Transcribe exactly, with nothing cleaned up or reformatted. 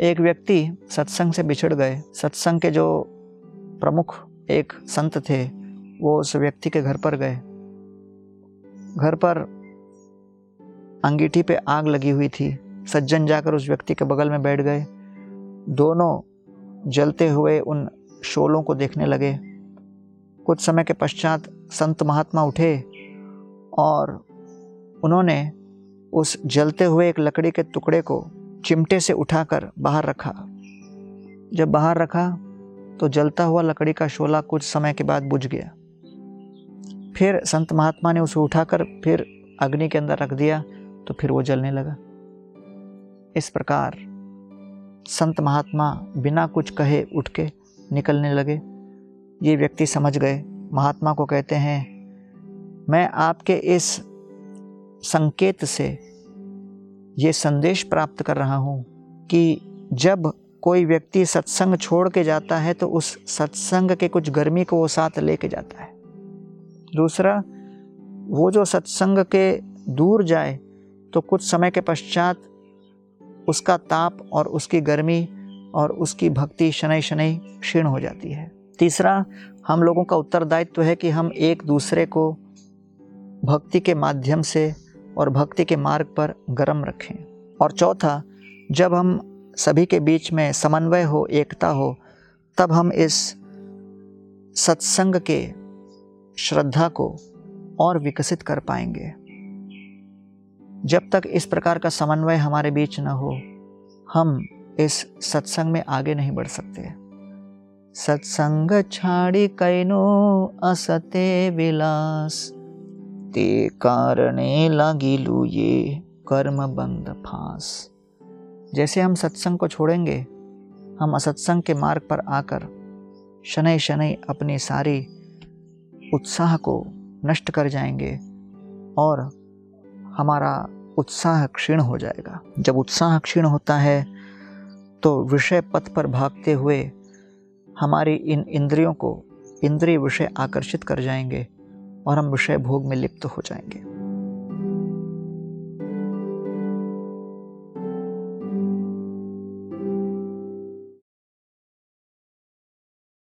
एक व्यक्ति सत्संग से बिछड़ गए। सत्संग के जो प्रमुख एक संत थे वो उस व्यक्ति के घर पर गए। घर पर अंगीठी पे आग लगी हुई थी। सज्जन जाकर उस व्यक्ति के बगल में बैठ गए। दोनों जलते हुए उन शोलों को देखने लगे। कुछ समय के पश्चात संत महात्मा उठे और उन्होंने उस जलते हुए एक लकड़ी के टुकड़े को चिमटे से उठाकर बाहर रखा। जब बाहर रखा तो जलता हुआ लकड़ी का शोला कुछ समय के बाद बुझ गया। फिर संत महात्मा ने उसे उठाकर फिर अग्नि के अंदर रख दिया तो फिर वो जलने लगा। इस प्रकार संत महात्मा बिना कुछ कहे उठ के निकलने लगे। ये व्यक्ति समझ गए। महात्मा को कहते हैं, मैं आपके इस संकेत से ये संदेश प्राप्त कर रहा हूँ कि जब कोई व्यक्ति सत्संग छोड़ के जाता है तो उस सत्संग के कुछ गर्मी को वो साथ ले के जाता है। दूसरा, वो जो सत्संग के दूर जाए तो कुछ समय के पश्चात उसका ताप और उसकी गर्मी और उसकी भक्ति शनै शनै क्षीण हो जाती है। तीसरा, हम लोगों का उत्तरदायित्व है कि हम एक दूसरे को भक्ति के माध्यम से और भक्ति के मार्ग पर गर्म रखें। और चौथा, जब हम सभी के बीच में समन्वय हो, एकता हो, तब हम इस सत्संग के श्रद्धा को और विकसित कर पाएंगे। जब तक इस प्रकार का समन्वय हमारे बीच न हो, हम इस सत्संग में आगे नहीं बढ़ सकते। सत्संग छाड़ी कैनो असते विलास, ते कारणे लागिलू ये कर्म बंद फास। जैसे हम सत्संग को छोड़ेंगे, हम असत्संग के मार्ग पर आकर शनै शनै अपनी सारी उत्साह को नष्ट कर जाएंगे और हमारा उत्साह क्षीण हो जाएगा। जब उत्साह क्षीण होता है तो विषय पथ पर भागते हुए हमारी इन इंद्रियों को इंद्रिय विषय आकर्षित कर जाएंगे और हम विषय भोग में लिप्त हो जाएंगे।